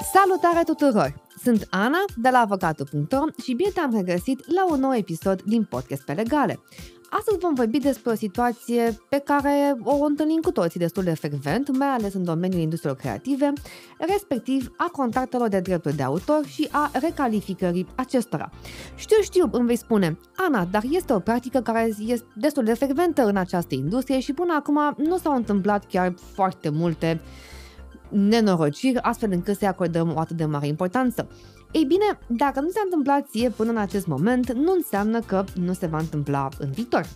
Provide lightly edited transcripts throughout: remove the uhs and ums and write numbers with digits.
Salutare tuturor! Sunt Ana de la Avocatul.com și bine te-am regăsit la un nou episod din Podcast pe legale. Astăzi vom vorbi despre o situație pe care o întâlnim cu toții destul de frecvent, mai ales în domeniul industriei creative, respectiv a contractelor de drepturi de autor și a recalificării acestora. Știu, îmi vei spune, Ana, dar este o practică care este destul de frecventă în această industrie și până acum nu s-au întâmplat chiar foarte multe nenorociri, astfel încât să-i acordăm o atât de mare importanță. Ei bine, dacă nu s-a întâmplat ție până în acest moment, nu înseamnă că nu se va întâmpla în viitor.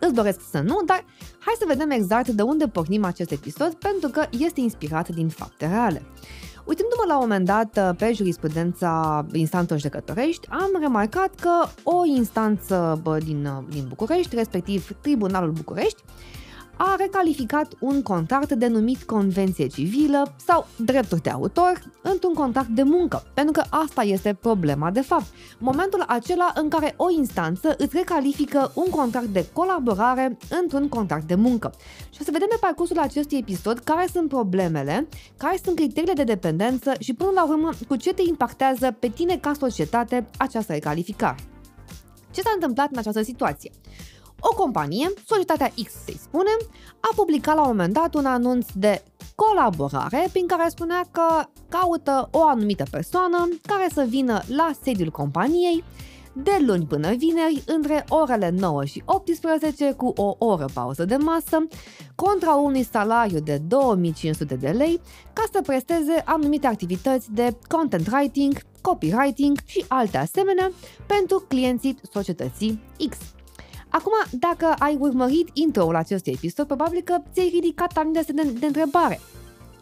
Îți doresc să nu, dar hai să vedem exact de unde pornim acest episod, pentru că este inspirat din fapte reale. Uitându-mă la un moment dat pe jurisprudența instanțelor de Cătorești, am remarcat că o instanță din București, respectiv Tribunalul București, a recalificat un contract denumit Convenție Civilă sau Drepturi de Autor într-un contract de muncă, pentru că asta este problema de fapt. Momentul acela în care o instanță îți recalifică un contract de colaborare într-un contract de muncă. Și o să vedem pe parcursul acestui episod care sunt problemele, care sunt criteriile de dependență și până la urmă cu ce te impactează pe tine ca societate această recalificare. Ce s-a întâmplat în această situație? O companie, Societatea X să-i spunem, a publicat la un moment dat un anunț de colaborare prin care spunea că caută o anumită persoană care să vină la sediul companiei de luni până vineri, între orele 9 și 18, cu o oră pauză de masă, contra unui salariu de 2500 de lei, ca să presteze anumite activități de content writing, copywriting și alte asemenea pentru clienții Societății X. Acum, dacă ai urmărit intro-ul acestui episod, probabil că ți-ai ridicat anumite de întrebare.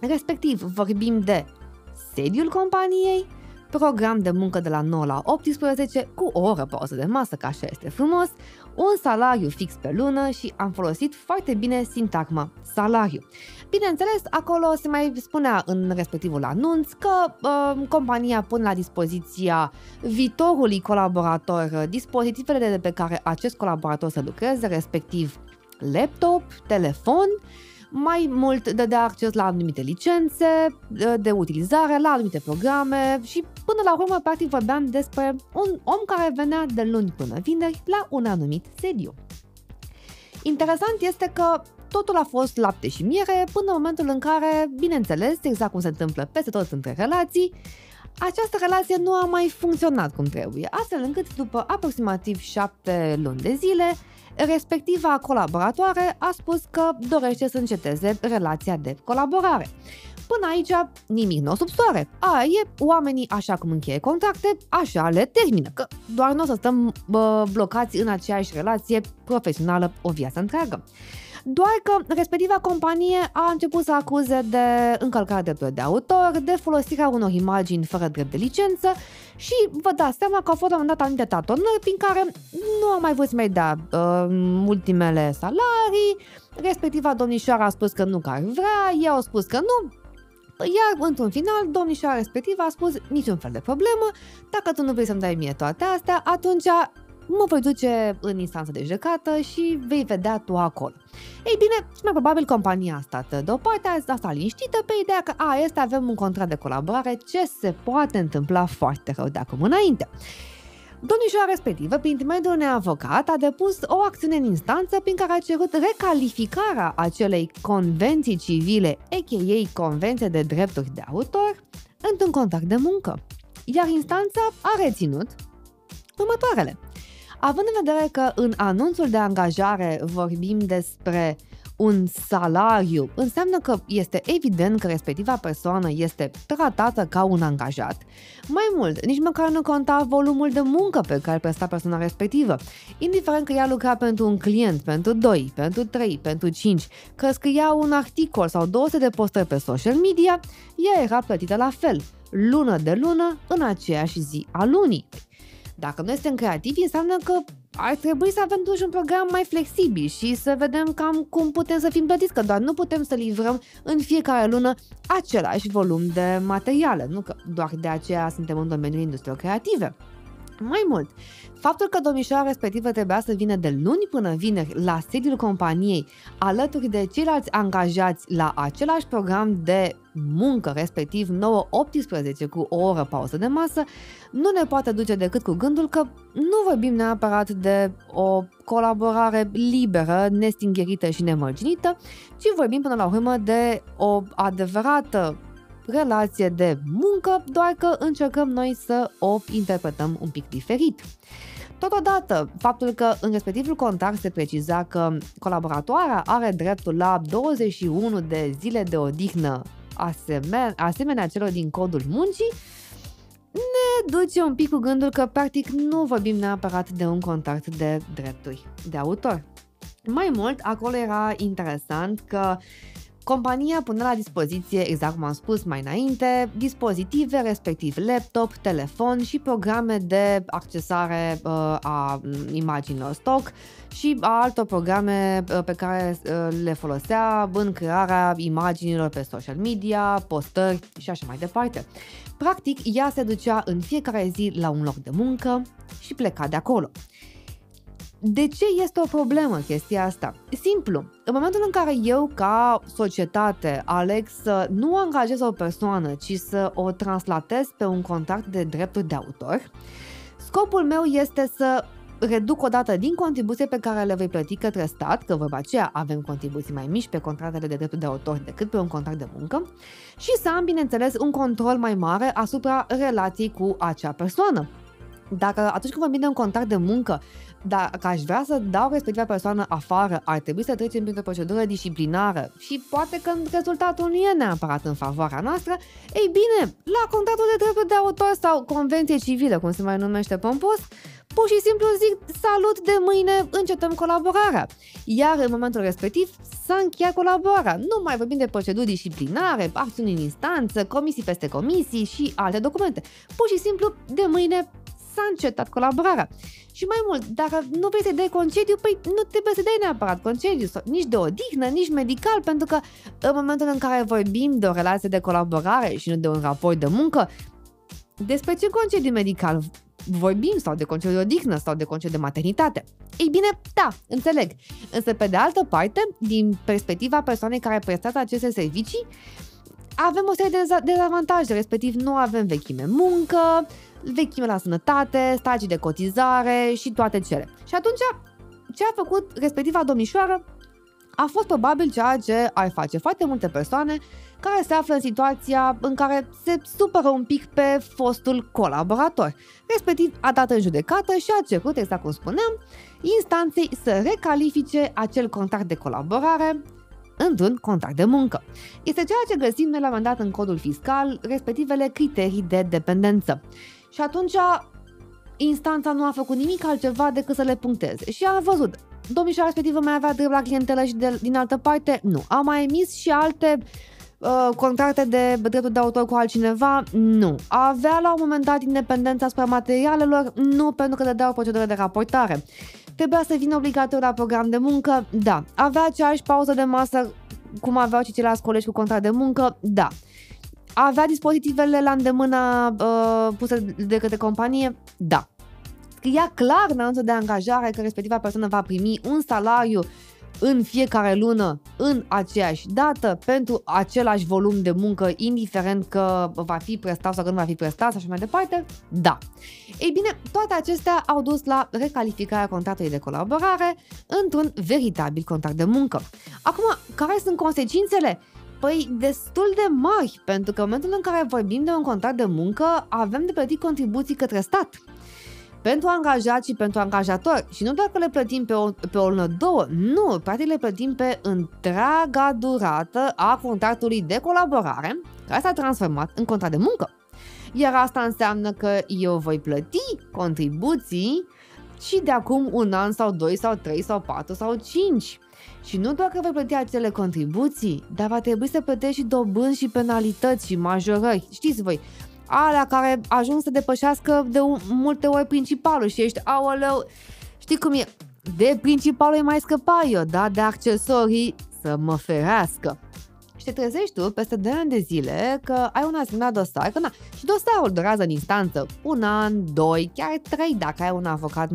Respectiv, vorbim de sediul companiei, program de muncă de la 9 la 18 cu o oră pauză de masă, că așa este frumos, un salariu fix pe lună și am folosit foarte bine sintagma salariu. Bineînțeles, acolo se mai spunea în respectivul anunț că compania pune la dispoziția viitorului colaborator dispozitivele pe care acest colaborator să lucreze, respectiv laptop, telefon, mai mult dădea acces la anumite licențe de utilizare, la anumite programe și până la urmă practic vorbeam despre un om care venea de luni până vineri la un anumit sediu. Interesant este că totul a fost lapte și miere până în momentul în care, bineînțeles, exact cum se întâmplă peste tot între relații, această relație nu a mai funcționat cum trebuie, astfel încât după aproximativ 7 luni de zile, respectiva colaboratoare a spus că dorește să înceteze relația de colaborare. Până aici nimic nou sub soare. Aia e, oamenii așa cum încheie contracte, așa le termină, că doar nu o să stăm blocați în aceeași relație profesională o viață întreagă. Doar că respectiva companie a început să acuze de încălcarea drepturilor de autor, de folosirea unor imagini fără drept de licență și vă dați seama că au fost la un moment dat anumite tatonări prin care nu au mai vrut să mai dea ultimele salarii, respectiva domnișoară a spus că nu că ar vrea, ei au spus că nu, iar într-un final domnișoara respectivă a spus niciun fel de problemă, dacă tu nu vrei să-mi dai mie toate astea, atunci mă voi duce în instanță de judecată și vei vedea tu acolo. Ei bine, mai probabil compania a stat deoparte, a stat liniștită pe ideea că este avem un contract de colaborare, ce se poate întâmpla foarte rău de acum înainte. Domnișoara respectivă, prin intermediul unui avocat, a depus o acțiune în instanță prin care a cerut recalificarea acelei convenții civile, a.k.a. Convenție de Drepturi de Autor, într-un contract de muncă. Iar instanța a reținut următoarele. Având în vedere că în anunțul de angajare vorbim despre un salariu, înseamnă că este evident că respectiva persoană este tratată ca un angajat. Mai mult, nici măcar nu conta volumul de muncă pe care îl presta persoana respectivă, indiferent că ea lucra pentru un client, pentru 2, pentru 3, pentru 5, că scria un articol sau 200 de postări pe social media, ea era plătită la fel, lună de lună, în aceeași zi a lunii. Dacă noi suntem creativi, înseamnă că ar trebui să avem totuși un program mai flexibil și să vedem cam cum putem să fim plătiți, că doar nu putem să livrăm în fiecare lună același volum de materiale, nu că doar de aceea suntem în domeniul industriei creative. Mai mult, faptul că domnișoara respectivă trebuia să vină de luni până vineri la sediul companiei alături de ceilalți angajați la același program de muncă, respectiv 9-18 cu o oră pauză de masă, nu ne poate duce decât cu gândul că nu vorbim neapărat de o colaborare liberă, nestingherită și nemărginită, ci vorbim până la urmă de o adevărată relație de muncă, doar că încercăm noi să o interpretăm un pic diferit. Totodată, faptul că în respectivul contract se preciza că colaboratoarea are dreptul la 21 de zile de odihnă asemenea celor din codul muncii, ne duce un pic cu gândul că practic nu vorbim neapărat de un contract de drepturi de autor. Mai mult, acolo era interesant că compania punea la dispoziție, exact cum am spus mai înainte, dispozitive, respectiv laptop, telefon și programe de accesare a imaginilor stock și a altor programe pe care le folosea în crearea imaginilor pe social media, postări și așa mai departe. Practic, ea se ducea în fiecare zi la un loc de muncă și pleca de acolo. De ce este o problemă chestia asta? Simplu, în momentul în care eu ca societate aleg să nu angajez o persoană, ci să o translatez pe un contract de drepturi de autor, scopul meu este să reduc odată din contribuții pe care le vei plăti către stat, că vorba aceea avem contribuții mai mici pe contractele de drepturi de autor decât pe un contract de muncă, și să am, bineînțeles, un control mai mare asupra relației cu acea persoană. Dacă atunci când vorbim de un contract de muncă, dacă aș vrea să dau respectiva persoană afară, ar trebui să trecem printr-o procedură disciplinară și poate că rezultatul nu e neapărat în favoarea noastră, ei bine, la contractul de drepturi de autor sau convenție civilă, cum se mai numește pompos, pur și simplu zic, salut, de mâine încetăm colaborarea. Iar în momentul respectiv s-a încheiat colaborarea. Nu mai vorbim de proceduri disciplinare, acțiuni în instanță, comisii peste comisii și alte documente. Pur și simplu, de mâine s-a încetat colaborarea. Și mai mult, dacă nu vrei să dai concediu, păi nu trebuie să dai neapărat concediu, nici de odihnă, nici medical, pentru că în momentul în care vorbim de o relație de colaborare și nu de un raport de muncă, despre ce concediu medical vorbim sau de concediu de odihnă sau de concediu de maternitate? Ei bine, da, înțeleg. Însă, pe de altă parte, din perspectiva persoanei care prestează aceste servicii, avem o serie de dezavantaje, respectiv nu avem vechime muncă, vechime la sănătate, stagii de cotizare și toate cele. Și atunci, ce a făcut respectiva domnișoară a fost probabil ceea ce ar face foarte multe persoane care se află în situația în care se supără un pic pe fostul colaborator. Respectiv, a dat în judecată și a cerut, exact cum spuneam, instanței să recalifice acel contract de colaborare într-un contract de muncă. Este ceea ce găsim noi la un moment dat în codul fiscal, respectivele criterii de dependență. Și atunci instanța nu a făcut nimic altceva decât să le puncteze și a văzut, domnișoara respectivă mai avea drept la clientelă și din altă parte nu. A mai emis și alte contracte de drepturi de autor cu altcineva? Nu. Avea la un moment dat independența asupra materialelor? Nu, pentru că dădea o procedură de raportare. Trebuia să vină obligatoriu la program de muncă? Da. Avea aceeași pauză de masă cum aveau și ceilalți colegi cu contract de muncă? Da. Avea dispozitivele la îndemâna puse de către companie? Da. Scria clar în anunțul de angajare că respectiva persoană va primi un salariu în fiecare lună, în aceeași dată, pentru același volum de muncă, indiferent că va fi prestat sau că nu va fi prestat și așa mai departe? Da. Ei bine, toate acestea au dus la recalificarea contractului de colaborare într-un veritabil contract de muncă. Acum, care sunt consecințele? Păi destul de mari, pentru că în momentul în care vorbim de un contract de muncă, avem de plătit contribuții către stat. Pentru angajați și pentru angajatori. Și nu doar că le plătim pe o lună, două, nu, practic le plătim pe întreaga durată a contractului de colaborare, care s-a transformat în contract de muncă. Iar asta înseamnă că eu voi plăti contribuții și de acum un an sau doi sau trei sau patru sau cinci. Și nu doar că vei plăti acele contribuții, dar va trebui să plătești și dobânzi și penalități și majorări. Știți voi, alea care ajung să depășească de multe ori principalul și ești, aoleu, știi cum e, de principalul îi mai scăpa eu, da, de accesorii să mă ferească. Și te trezești tu peste 2 ani de zile că ai un asemenea dosar, că na, și dosarul durează în instanță 1 an, 2, chiar 3 dacă ai un avocat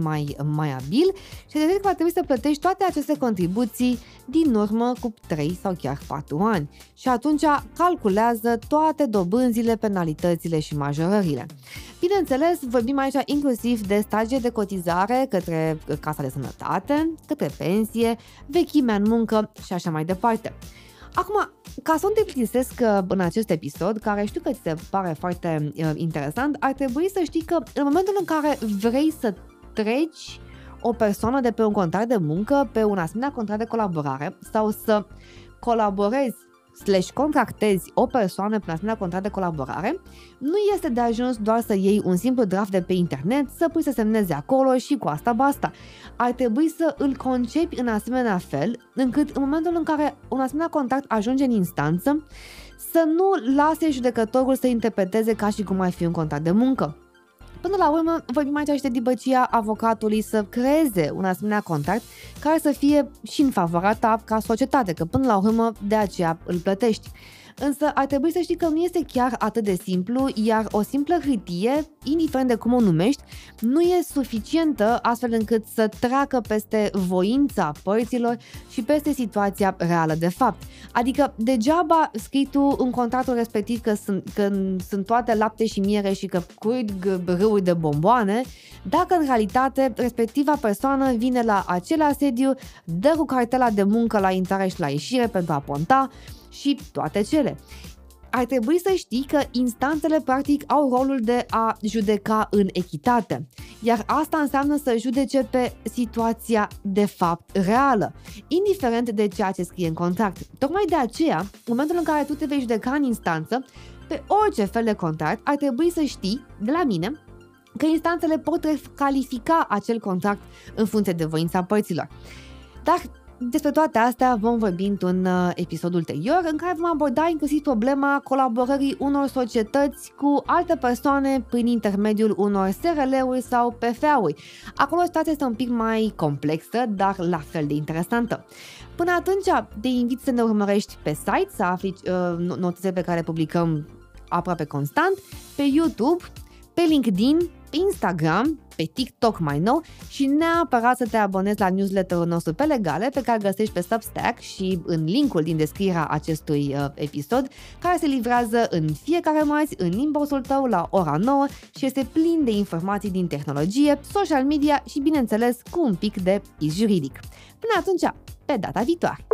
mai abil și te trezi că va trebui să plătești toate aceste contribuții din urmă cu 3 sau chiar 4 ani. Și atunci calculează toate dobânzile, penalitățile și majorările. Bineînțeles, vorbim aici inclusiv de stagii de cotizare către Casa de Sănătate, către pensie, vechimea în muncă și așa mai departe. Acum, ca să nu te plictisesc în acest episod, care știu că ți se pare foarte interesant, ar trebui să știi că în momentul în care vrei să treci o persoană de pe un contract de muncă, pe un asemenea contract de colaborare sau să colaborezi slash contractezi o persoană prin asemenea contract de colaborare, nu este de ajuns doar să iei un simplu draft de pe internet, să pui să semneze acolo și cu asta basta. Ar trebui să îl concepi în asemenea fel, încât în momentul în care un asemenea contract ajunge în instanță, să nu lase judecătorul să interpreteze ca și cum ar fi un contract de muncă. Până la urmă, vorbim aici și de dibăcia avocatului să creeze un asemenea contract care să fie și în favoarea ta ca societate, că până la urmă de aceea îl plătești. Însă ar trebui să știi că nu este chiar atât de simplu, iar o simplă hârtie, indiferent de cum o numești, nu e suficientă astfel încât să treacă peste voința părților și peste situația reală de fapt. Adică degeaba scrii tu în contractul respectiv că sunt toate lapte și miere și că curg râuri de bomboane, dacă în realitate respectiva persoană vine la acel asediu, dă cu cartela de muncă la intrare și la ieșire pentru a ponta, și toate cele. Ar trebui să știi că instanțele practic au rolul de a judeca în echitate, iar asta înseamnă să judece pe situația de fapt reală, indiferent de ceea ce scrie în contract. Tocmai de aceea, în momentul în care tu te vei judeca în instanță, pe orice fel de contract, ar trebui să știi de la mine că instanțele pot recalifica acel contract în funcție de voința părților. Dar despre toate astea vom vorbi într-un episod ulterior în care vom aborda inclusiv problema colaborării unor societăți cu alte persoane prin intermediul unor SRL-uri sau PFA-uri. Acolo situația este un pic mai complexă, dar la fel de interesantă. Până atunci, te invit să ne urmărești pe site, să afli notițe pe care publicăm aproape constant, pe YouTube, pe LinkedIn, pe Instagram, pe TikTok mai nou și neapărat să te abonezi la newsletterul nostru pe legale pe care găsești pe Substack și în linkul din descrierea acestui episod, care se livrează în fiecare marți în inbox-ul tău la ora 9 și este plin de informații din tehnologie, social media și bineînțeles cu un pic de juridic. Până atunci, pe data viitoare!